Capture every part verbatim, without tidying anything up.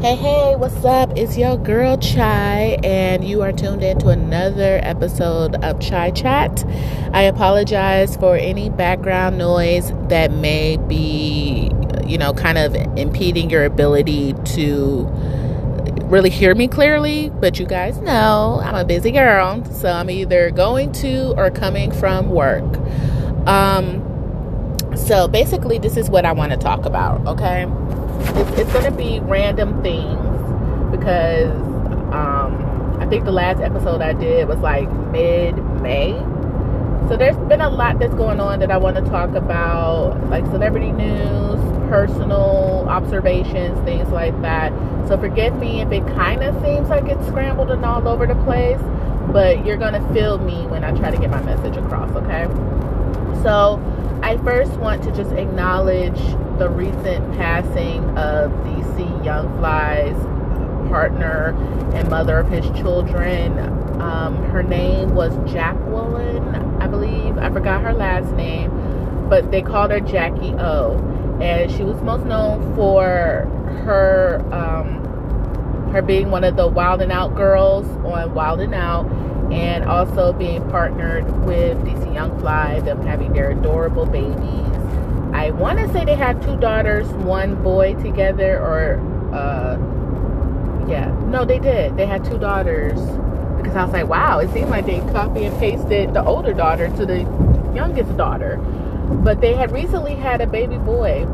Hey, hey, what's up? It's your girl Chai, and you are tuned in to another episode of Chai Chat. I apologize for any background noise that may be, you know, kind of impeding your ability to really hear me clearly, but you guys know I'm a busy girl, so I'm either going to or coming from work. Um, so basically, this is what I want to talk about, okay? It's, it's going to be random things because um, I think the last episode I did was like mid-May. So there's been a lot that's going on that I want to talk about, like celebrity news, personal observations, things like that. So forgive me if it kind of seems like it's scrambled and all over the place, but you're going to feel me when I try to get my message across, okay? So I first want to just acknowledge the recent passing of D C Young Fly's partner and mother of his children. Um, her name was JackieOh, I believe. I forgot her last name, but they called her JackieOh, and she was most known for her um, her being one of the Wild 'N Out girls on Wild 'N Out, and also being partnered with D C Young Fly, them having their adorable babies. I want to say they had two daughters, one boy together, or, uh, yeah, no, they did. They had two daughters, because I was like, wow, it seemed like they copy and pasted the older daughter to the youngest daughter, but they had recently had a baby boy,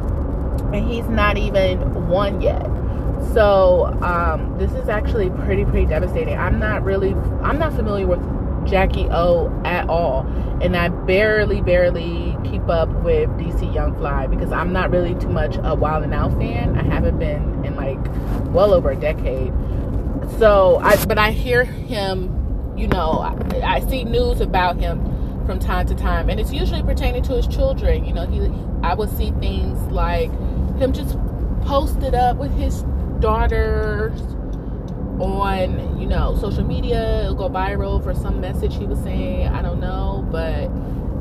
and he's not even one yet, so, um, this is actually pretty, pretty devastating. I'm not really, I'm not familiar with JackieOh at all, and I barely, barely keep up with D C Young Fly because I'm not really too much a Wild 'N Out fan. I haven't been in like well over a decade. So, I but I hear him, you know, I, I see news about him from time to time, and it's usually pertaining to his children. You know, he, I would see things like him just posted up with his daughters on, you know, social media. It'll go viral for some message he was saying, I don't know, but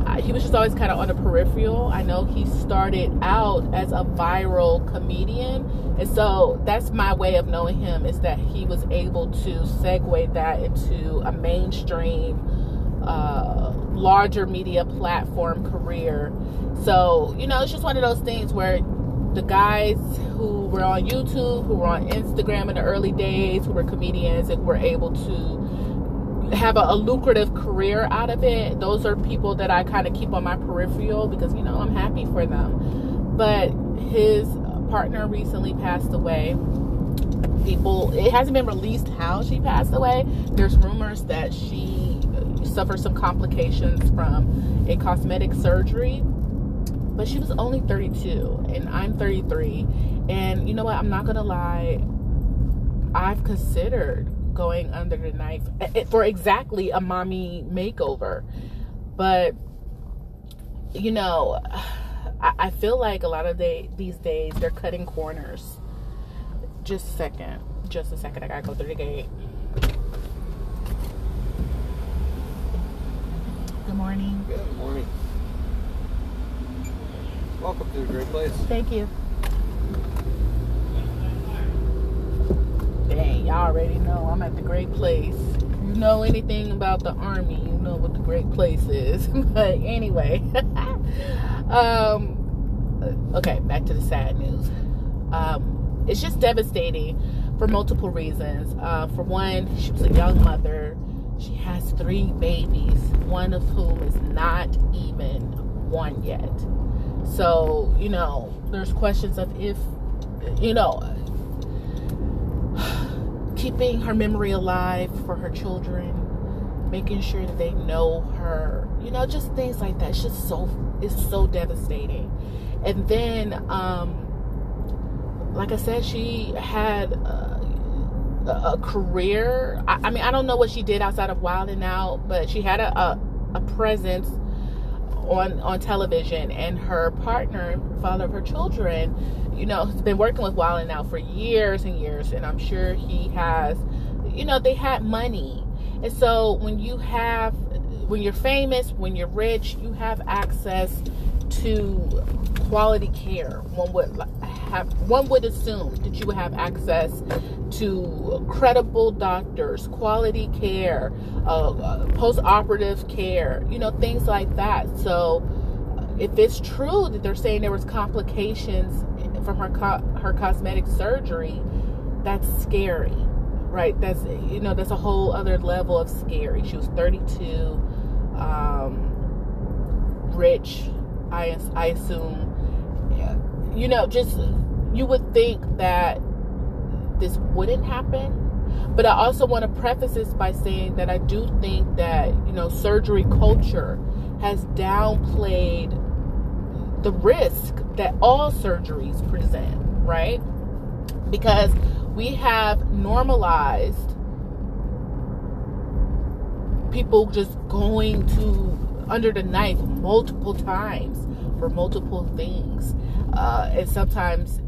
uh, he was just always kind of on the peripheral. I know he started out as a viral comedian, and so that's my way of knowing him, is that he was able to segue that into a mainstream uh larger media platform career. So, you know, it's just one of those things where the guys who were on YouTube, who were on Instagram in the early days, who were comedians and were able to have a, a lucrative career out of it, those are people that I kind of keep on my peripheral because, you know, I'm happy for them. But his partner recently passed away. People, it hasn't been released how she passed away. There's rumors that she suffered some complications from a cosmetic surgery, but she was only thirty-two and I'm thirty-three, and you know what, I'm not gonna lie, I've considered going under the knife for exactly a mommy makeover, but you know, I, I feel like a lot of they, these days they're cutting corners. Just a second just a second I gotta go through the gate. Good morning good morning Welcome to The Great Place. Thank you. Dang, y'all already know I'm at The Great Place. If you know anything about the Army, you know what The Great Place is. But anyway. um, okay, back to the sad news. Um, it's just devastating for multiple reasons. Uh, for one, she was a young mother. She has three babies, one of whom is not even one yet. So, you know, there's questions of if, you know, keeping her memory alive for her children, making sure that they know her, you know, just things like that. It's just so, it's so devastating. And then, um, like I said, she had a, a career. I, I mean, I don't know what she did outside of Wild 'N Out, but she had a, a, a presence on on television, and her partner, father of her children, you know, has been working with Wild 'N Out for years and years, and I'm sure he has, you know, they had money. And so when you have, when you're famous, when you're rich, you have access to quality care, one would have, one would assume that you would have access to credible doctors, quality care, uh, post-operative care, you know, things like that. So if it's true that they're saying there was complications from her co her cosmetic surgery, that's scary, right? That's, you know, that's a whole other level of scary. She was thirty-two, um, rich, I, I assume, yeah. You know, just, you would think that this wouldn't happen. But I also want to preface this by saying that I do think that, you know, surgery culture has downplayed the risk that all surgeries present, right? Because we have normalized people just going to under the knife multiple times for multiple things. Uh, and sometimes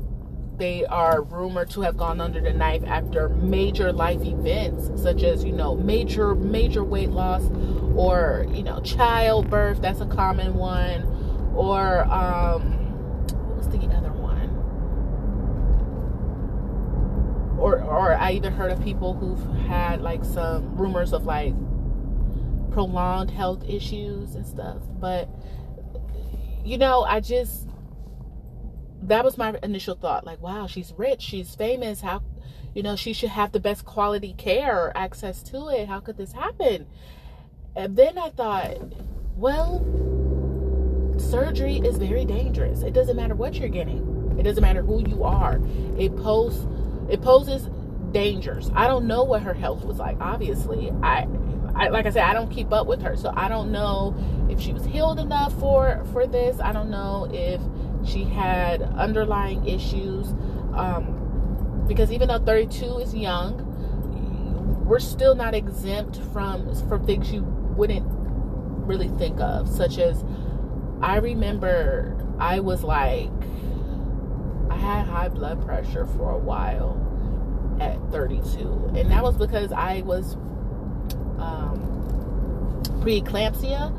they are rumored to have gone under the knife after major life events, such as, you know, major, major weight loss, or, you know, childbirth. That's a common one. Or, um, what was the other one? Or, or I even heard of people who've had, like, some rumors of, like, prolonged health issues and stuff. But, you know, I just, that was my initial thought. Like, wow, she's rich, she's famous. How, you know, she should have the best quality care or access to it. How could this happen? And then I thought, well, surgery is very dangerous. It doesn't matter what you're getting. It doesn't matter who you are. It poses, it poses dangers. I don't know what her health was like, obviously. I, I, like I said, I don't keep up with her. So I don't know if she was healed enough for, for this. I don't know if she had underlying issues. Um, because even though thirty-two is young, we're still not exempt from, from things you wouldn't really think of, such as, I remember I was like, I had high blood pressure for a while at thirty-two, and that was because I was um, preeclampsia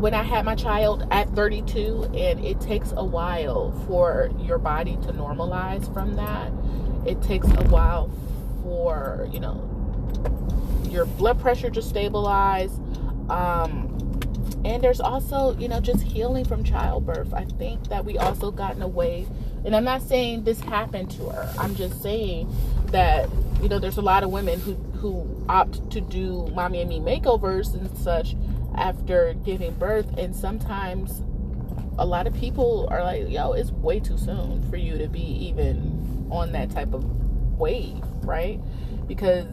when I had my child at thirty-two, and it takes a while for your body to normalize from that. It takes a while for, you know, your blood pressure to stabilize, um, and there's also, you know, just healing from childbirth. I think that we also gotten away, and I'm not saying this happened to her, I'm just saying that, you know, there's a lot of women who, who opt to do mommy and me makeovers and such after giving birth, and sometimes a lot of people are like, yo, it's way too soon for you to be even on that type of wave, right? Because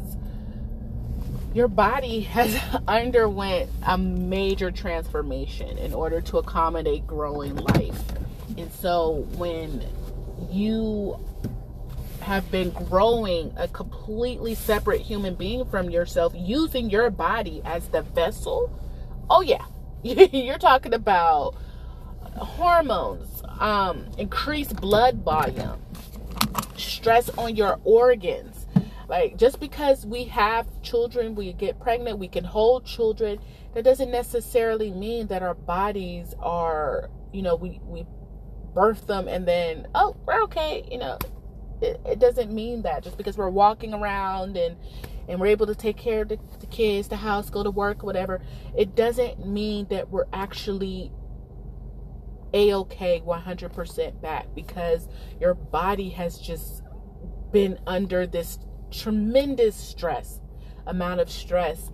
your body has underwent a major transformation in order to accommodate growing life. And so when you have been growing a completely separate human being from yourself, using your body as the vessel, oh yeah, you're talking about hormones, um, increased blood volume, stress on your organs. Like, just because we have children, we get pregnant, we can hold children, that doesn't necessarily mean that our bodies are, you know, we, we birth them and then, oh, we're okay. You know, it, it doesn't mean that just because we're walking around and, and we're able to take care of the, the kids, the house, go to work, whatever. It doesn't mean that we're actually A-okay one hundred percent back, because your body has just been under this tremendous stress, amount of stress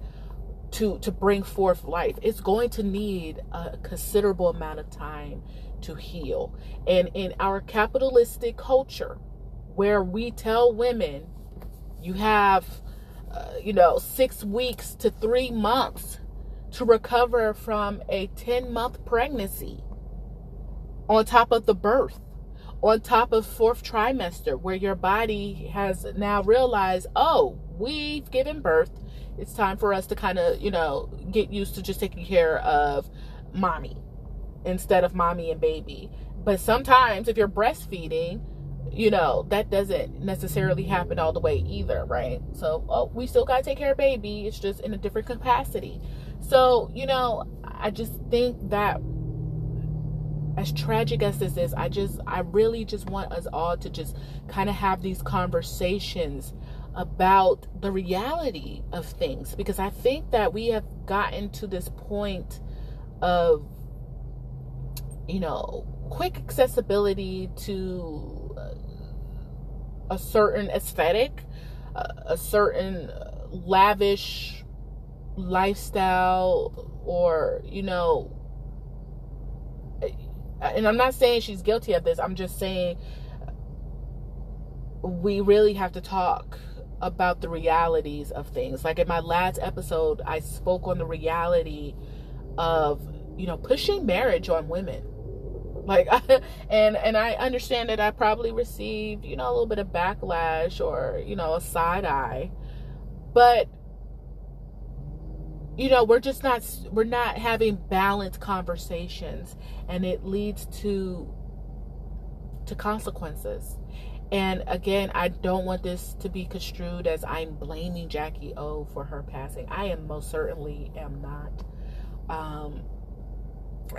to to bring forth life. It's going to need a considerable amount of time to heal. And in our capitalistic culture, where we tell women you have uh, you know, six weeks to three months to recover from a ten month pregnancy, on top of the birth, on top of fourth trimester, where your body has now realized, oh, we've given birth, it's time for us to kind of, you know, get used to just taking care of mommy instead of mommy and baby. But sometimes if you're breastfeeding, you know, that doesn't necessarily happen all the way either, right? So, oh, we still got to take care of baby, it's just in a different capacity. So, you know, I just think that as tragic as this is, I just, I really just want us all to just kind of have these conversations about the reality of things, because I think that we have gotten to this point of, you know, quick accessibility to a certain aesthetic, a certain lavish lifestyle, or, you know, and I'm not saying she's guilty of this, I'm just saying we really have to talk about the realities of things. Like in my last episode, I spoke on the reality of, you know, pushing marriage on women. Like, and, and I understand that I probably received, you know, a little bit of backlash or, you know, a side eye, but, you know, we're just not, we're not having balanced conversations, and it leads to, to consequences. And again, I don't want this to be construed as I'm blaming JackieOh for her passing. I am most certainly am not. Um,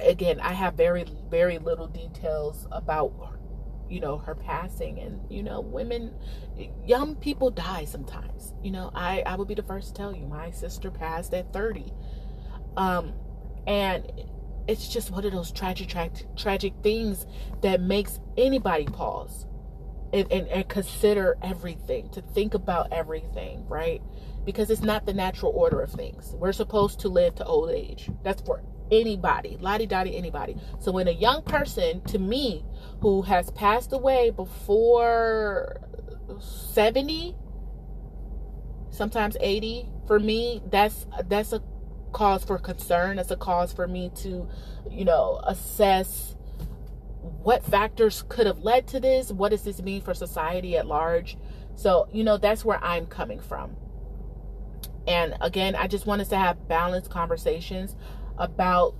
again, I have very, very little details about, you know, her passing, and, you know, women, young people die sometimes. You know, I, I would be the first to tell you, my sister passed at thirty. Um, and it's just one of those tragic, tragic, tragic things that makes anybody pause. And, and, and consider everything, to think about everything, right? Because it's not the natural order of things. We're supposed to live to old age. That's for anybody, la-di-da-di anybody. So when a young person, to me, who has passed away before seventy, sometimes eighty, for me, that's that's a cause for concern. That's a cause for me to, you know, assess what factors could have led to this? What does this mean for society at large? So, you know, that's where I'm coming from. And again, I just want us to have balanced conversations about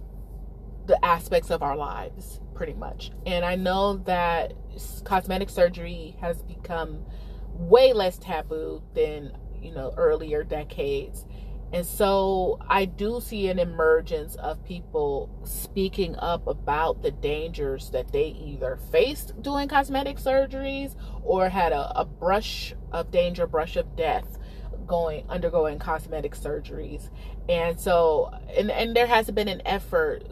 the aspects of our lives, pretty much. And I know that cosmetic surgery has become way less taboo than, you know, earlier decades. And so I do see an emergence of people speaking up about the dangers that they either faced doing cosmetic surgeries or had a, a brush of danger, brush of death going, undergoing cosmetic surgeries. And so, and, and there has been an effort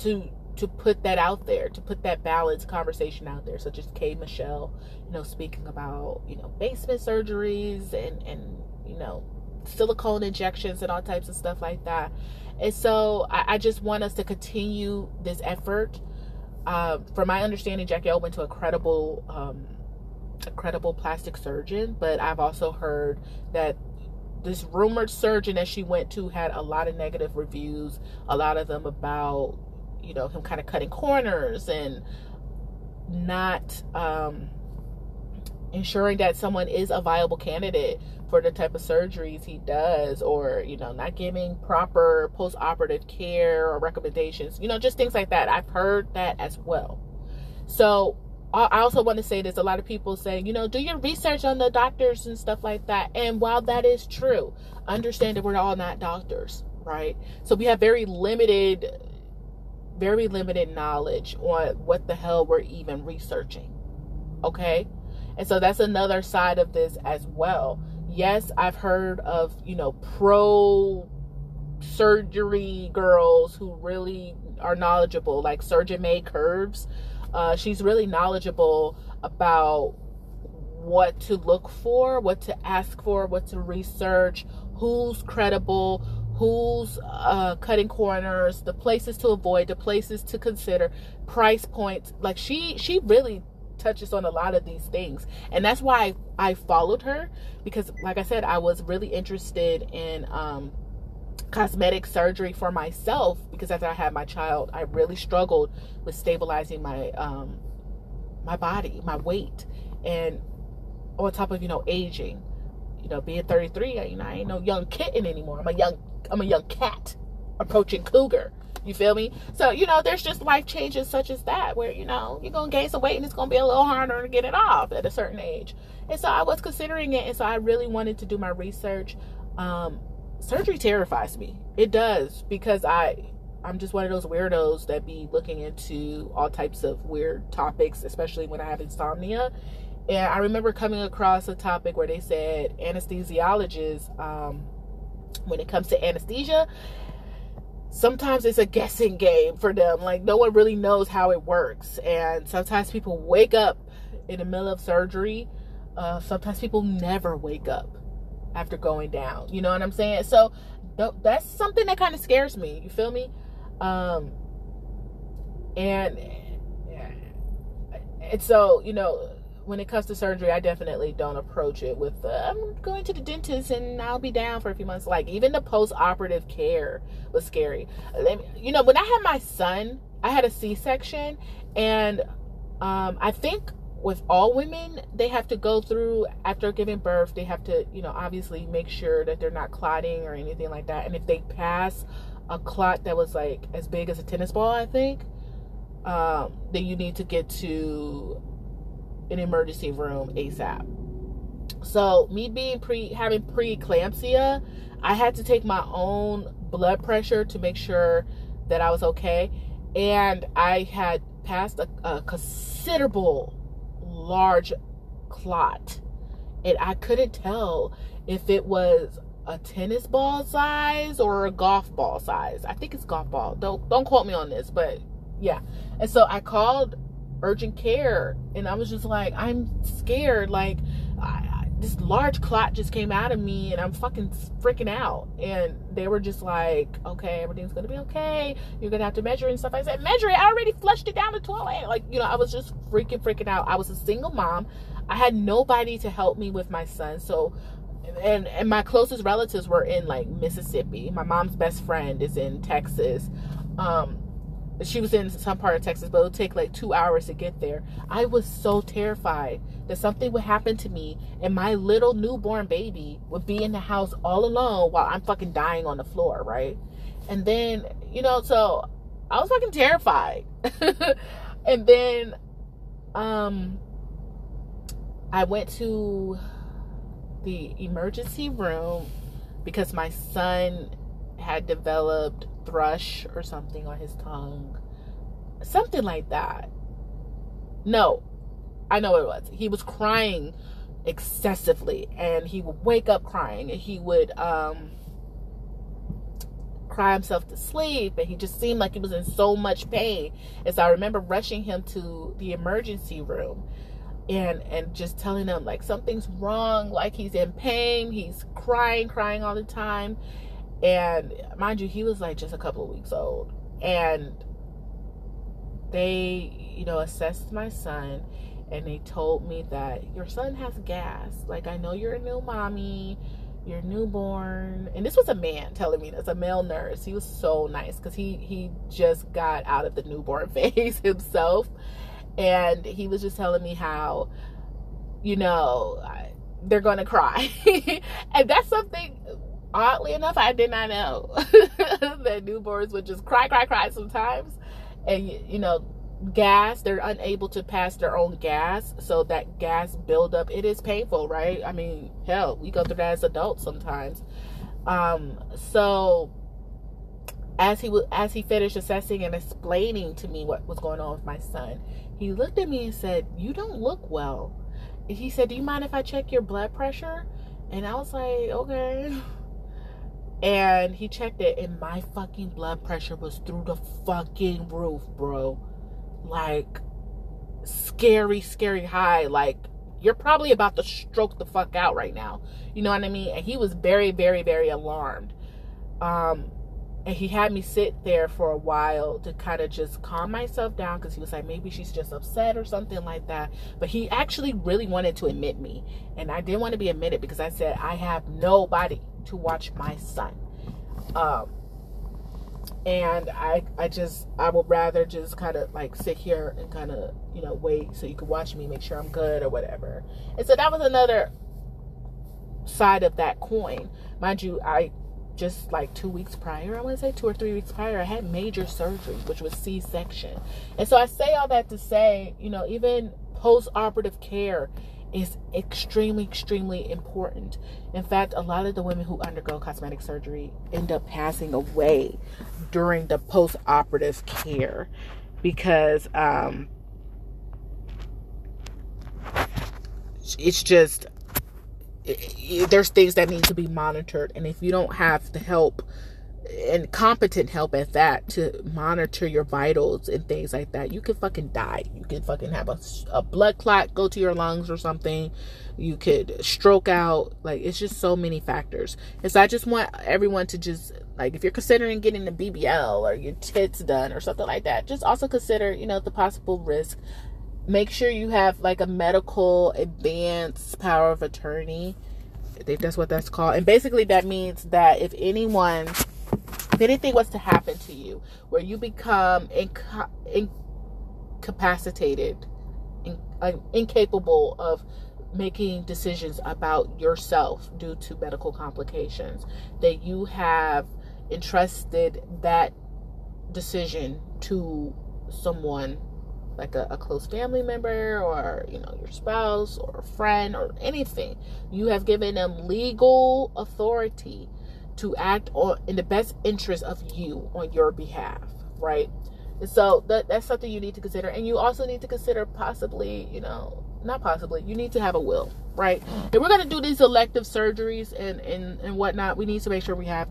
to, to put that out there, to put that balanced conversation out there, such as Kay Michelle, you know, speaking about, you know, basement surgeries and, and, you know, silicone injections and all types of stuff like that. And so I, I just want us to continue this effort. Uh, from my understanding, JackieOh went to a credible, um, a credible plastic surgeon, but I've also heard that this rumored surgeon that she went to had a lot of negative reviews, a lot of them about, you know, him kind of cutting corners and not um, ensuring that someone is a viable candidate for the type of surgeries he does, or, you know, not giving proper post-operative care or recommendations, you know, just things like that. I've heard that as well. So I also want to say there's a lot of people saying, you know, do your research on the doctors and stuff like that. And while that is true, understand that we're all not doctors, right? So we have very limited, very limited knowledge on what the hell we're even researching, okay? And so that's another side of this as well. Yes, I've heard of, you know, pro-surgery girls who really are knowledgeable, like Surgeon May Curves. Uh, she's really knowledgeable about what to look for, what to ask for, what to research, who's credible, who's uh, cutting corners, the places to avoid, the places to consider, price points. Like she, she really touches on a lot of these things, and that's why I, I followed her, because like I said, I was really interested in um cosmetic surgery for myself, because after I had my child, I really struggled with stabilizing my um my body, my weight, and on top of, you know, aging, you know, being thirty-three, you know, I ain't no young kitten anymore. I'm a young I'm a young cat approaching cougar. You feel me? So, you know, there's just life changes such as that where, you know, you're going to gain some weight and it's going to be a little harder to get it off at a certain age. And so I was considering it. And so I really wanted to do my research. Um, surgery terrifies me. It does, because I, I'm just one of those weirdos that be looking into all types of weird topics, especially when I have insomnia. And I remember coming across a topic where they said anesthesiologists, um, when it comes to anesthesia, sometimes it's a guessing game for them. Like, no one really knows how it works. And sometimes people wake up in the middle of surgery. Uh, sometimes people never wake up after going down. You know what I'm saying? So th- that's something that kind of scares me. You feel me? Um, and, and so, you know, when it comes to surgery, I definitely don't approach it with, uh, I'm going to the dentist and I'll be down for a few months. Like, even the post-operative care was scary. You know, when I had my son, I had a C-section, and um, I think with all women, they have to go through, after giving birth, they have to, you know, obviously make sure that they're not clotting or anything like that. And if they pass a clot that was like as big as a tennis ball, I think, um, then you need to get to an emergency room ASAP. So me being pre having preeclampsia, I had to take my own blood pressure to make sure that I was okay, and I had passed a, a considerable large clot, and I couldn't tell if it was a tennis ball size or a golf ball size. I think it's golf ball. Don't don't quote me on this, but yeah. And so I called urgent care, and I was just like, I'm scared, like I, I, this large clot just came out of me and I'm fucking freaking out. And they were just like, okay, everything's gonna be okay, you're gonna have to measure and stuff. I said, measure it, I already flushed it down the toilet. Like, you know, I was just freaking freaking out. I was a single mom, I had nobody to help me with my son. So and and my closest relatives were in like Mississippi, my mom's best friend is in Texas, um she was in some part of Texas, but it would take like two hours to get there. I was so terrified that something would happen to me and my little newborn baby would be in the house all alone while I'm fucking dying on the floor, right? And then, you know, so I was fucking terrified. And then um, I went to the emergency room because my son had developed thrush or something on his tongue, something like that. No, I know what it was. He was crying excessively, and he would wake up crying, and he would um cry himself to sleep, and he just seemed like he was in so much pain. And so I remember rushing him to the emergency room and and just telling him, like, something's wrong, like he's in pain, he's crying crying all the time. And mind you, he was like just a couple of weeks old, and they, you know, assessed my son, and they told me that your son has gas. Like, I know you're a new mommy, you're newborn. And this was a man telling me this, a male nurse. He was so nice because he, he just got out of the newborn phase himself. And he was just telling me how, you know, I, they're going to cry. And that's something, oddly enough, I did not know that newborns would just cry, cry, cry sometimes. And, you know, gas, they're unable to pass their own gas. So that gas buildup, it is painful, right? I mean, hell, we go through that as adults sometimes. Um, so as he was, as he finished assessing and explaining to me what was going on with my son, he looked at me and said, you don't look well. And he said, do you mind if I check your blood pressure? And I was like, okay. And he checked it, and my fucking blood pressure was through the fucking roof, bro. Like, scary, scary high. Like, you're probably about to stroke the fuck out right now. You know what I mean? And he was very, very, very alarmed. Um, and he had me sit there for a while to kind of just calm myself down, because he was like, maybe she's just upset or something like that. But he actually really wanted to admit me. And I didn't want to be admitted because I said, I have nobody to watch my son, um and I I just I would rather just kind of like sit here and kind of, you know, wait so you can watch me, make sure I'm good or whatever. And so that was another side of that coin. Mind you, I just like two weeks prior I want to say two or three weeks prior, I had major surgery, which was C-section. And so I say all that to say, you know, even post-operative care is extremely, extremely important. In fact, a lot of the women who undergo cosmetic surgery end up passing away during the post-operative care because um, it's just, it, it, there's things that need to be monitored. And if you don't have the help, and competent help at that, to monitor your vitals and things like that, you can fucking die. You can fucking have a, a blood clot go to your lungs or something. You could stroke out. Like, it's just so many factors. And so I just want everyone to just, like, if you're considering getting a B B L or your tits done or something like that, just also consider, you know, the possible risk. Make sure you have like a medical advance power of attorney. I think that's what that's called. And basically that means that if anyone... if anything was to happen to you where you become inca- incapacitated, in, uh, incapable of making decisions about yourself due to medical complications, that you have entrusted that decision to someone like a, a close family member, or, you know, your spouse or a friend or anything. You have given them legal authority to act on in the best interest of you on your behalf, right? And so that, that's something you need to consider. And you also need to consider possibly, you know, not possibly, you need to have a will, right? If we're going to do these elective surgeries and, and, and whatnot, we need to make sure we have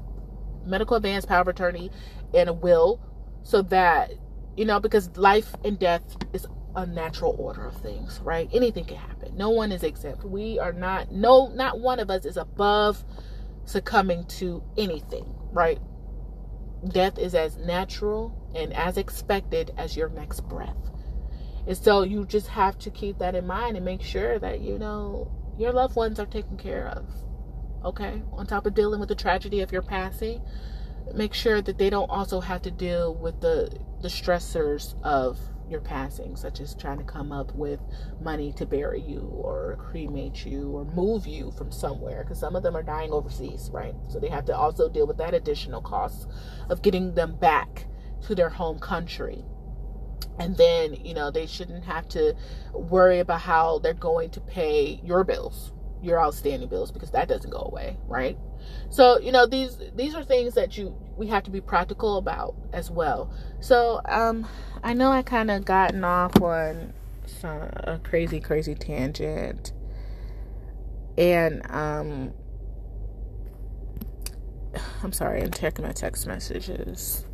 medical advance, power of attorney, and a will, so that, you know, because life and death is a natural order of things, right? Anything can happen. No one is exempt. We are not, no, not one of us is above succumbing to anything, right? Death is as natural and as expected as your next breath. And so you just have to keep that in mind and make sure that, you know, your loved ones are taken care of, okay? On top of dealing with the tragedy of your passing, make sure that they don't also have to deal with the, the stressors of your passing, such as trying to come up with money to bury you or cremate you or move you from somewhere, because some of them are dying overseas, right? So they have to also deal with that additional cost of getting them back to their home country. And then, you know, they shouldn't have to worry about how they're going to pay your bills, your outstanding bills, because that doesn't go away, right? So, you know, these these are things that you we have to be practical about as well. So, um, I know I kind of gotten off on some, a crazy, crazy tangent. And, um, I'm sorry, I'm checking my text messages.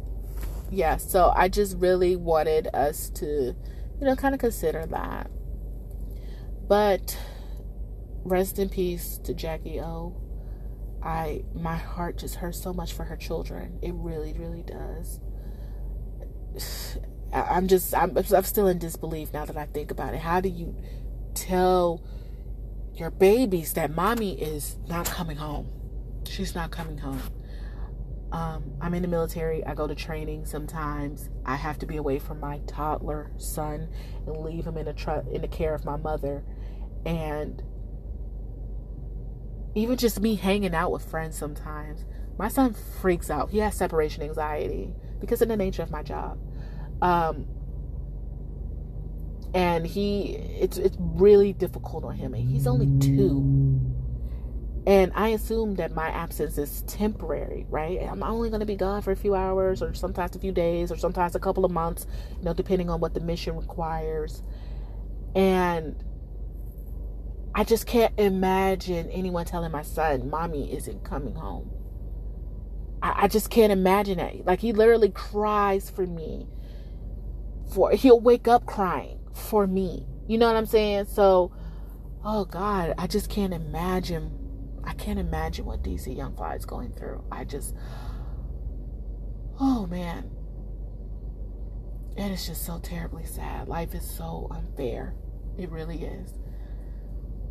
Yeah, so I just really wanted us to, you know, kind of consider that. But rest in peace to JackieOh. I my heart just hurts so much for her children. It really, really does. I, I'm just I'm I'm still in disbelief now that I think about it. How do you tell your babies that mommy is not coming home? She's not coming home. Um, I'm in the military. I go to training sometimes. I have to be away from my toddler son and leave him in the tr- in the care of my mother. And even just me hanging out with friends sometimes. My son freaks out. He has separation anxiety because of the nature of my job. Um, and he, it's it's really difficult on him. And he's only two. And I assume that my absence is temporary, right? I'm only going to be gone for a few hours, or sometimes a few days, or sometimes a couple of months, you know, depending on what the mission requires. And I just can't imagine anyone telling my son, mommy isn't coming home. I, I just can't imagine it. Like, he literally cries for me. For he'll wake up crying for me. You know what I'm saying? So, oh God, I just can't imagine. I can't imagine what D C Young Fly is going through. I just, oh man. It is just so terribly sad. Life is so unfair. It really is.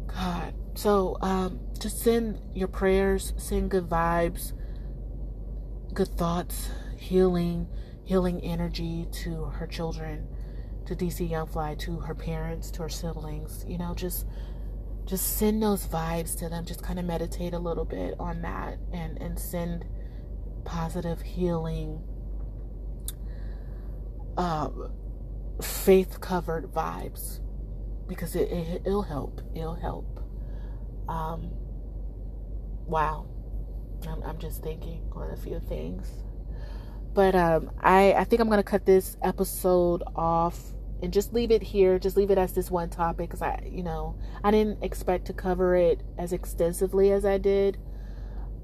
God. So, um, just send your prayers, send good vibes, good thoughts, healing, healing energy to her children, to D C Young Fly, to her parents, to her siblings. You know, just, just send those vibes to them. Just kind of meditate a little bit on that, and, and send positive, healing, um, faith-covered vibes because it, it, it'll help. It'll help. Um, wow. I'm, I'm just thinking on a few things. But um, I, I think I'm going to cut this episode off and just leave it here. Just leave it as this one topic, because I, you know, I didn't expect to cover it as extensively as I did.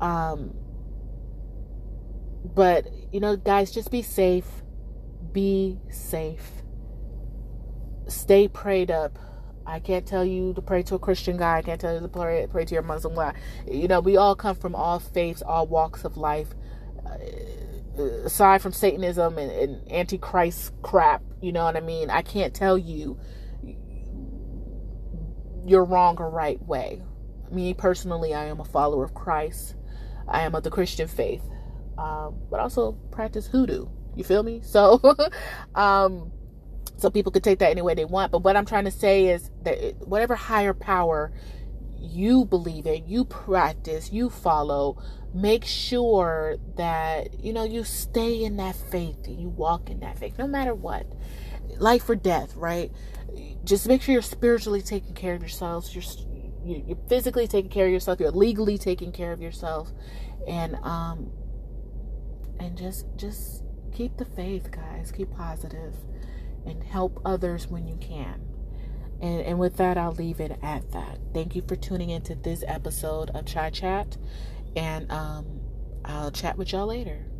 Um, but, you know, guys, just be safe. Be safe. Stay prayed up. I can't tell you to pray to a Christian guy. I can't tell you to pray, pray to your Muslim guy. You know, we all come from all faiths, all walks of life. Uh, aside from Satanism and, and Antichrist crap, you know what I mean? I can't tell you your wrong or right way. Me, personally, I am a follower of Christ. I am of the Christian faith. Um, but also practice hoodoo. You feel me? So, um, so people could take that any way they want. But what I'm trying to say is that whatever higher power you believe in, you practice, you follow, make sure that, you know, you stay in that faith. You walk in that faith, no matter what, life or death, right? Just make sure you're spiritually taking care of yourselves. You're, you're physically taking care of yourself. You're legally taking care of yourself. And, um, and just, just, keep the faith, guys. Keep positive and help others when you can. And, and with that, I'll leave it at that. Thank you for tuning into this episode of Chai Chat. And um, I'll chat with y'all later.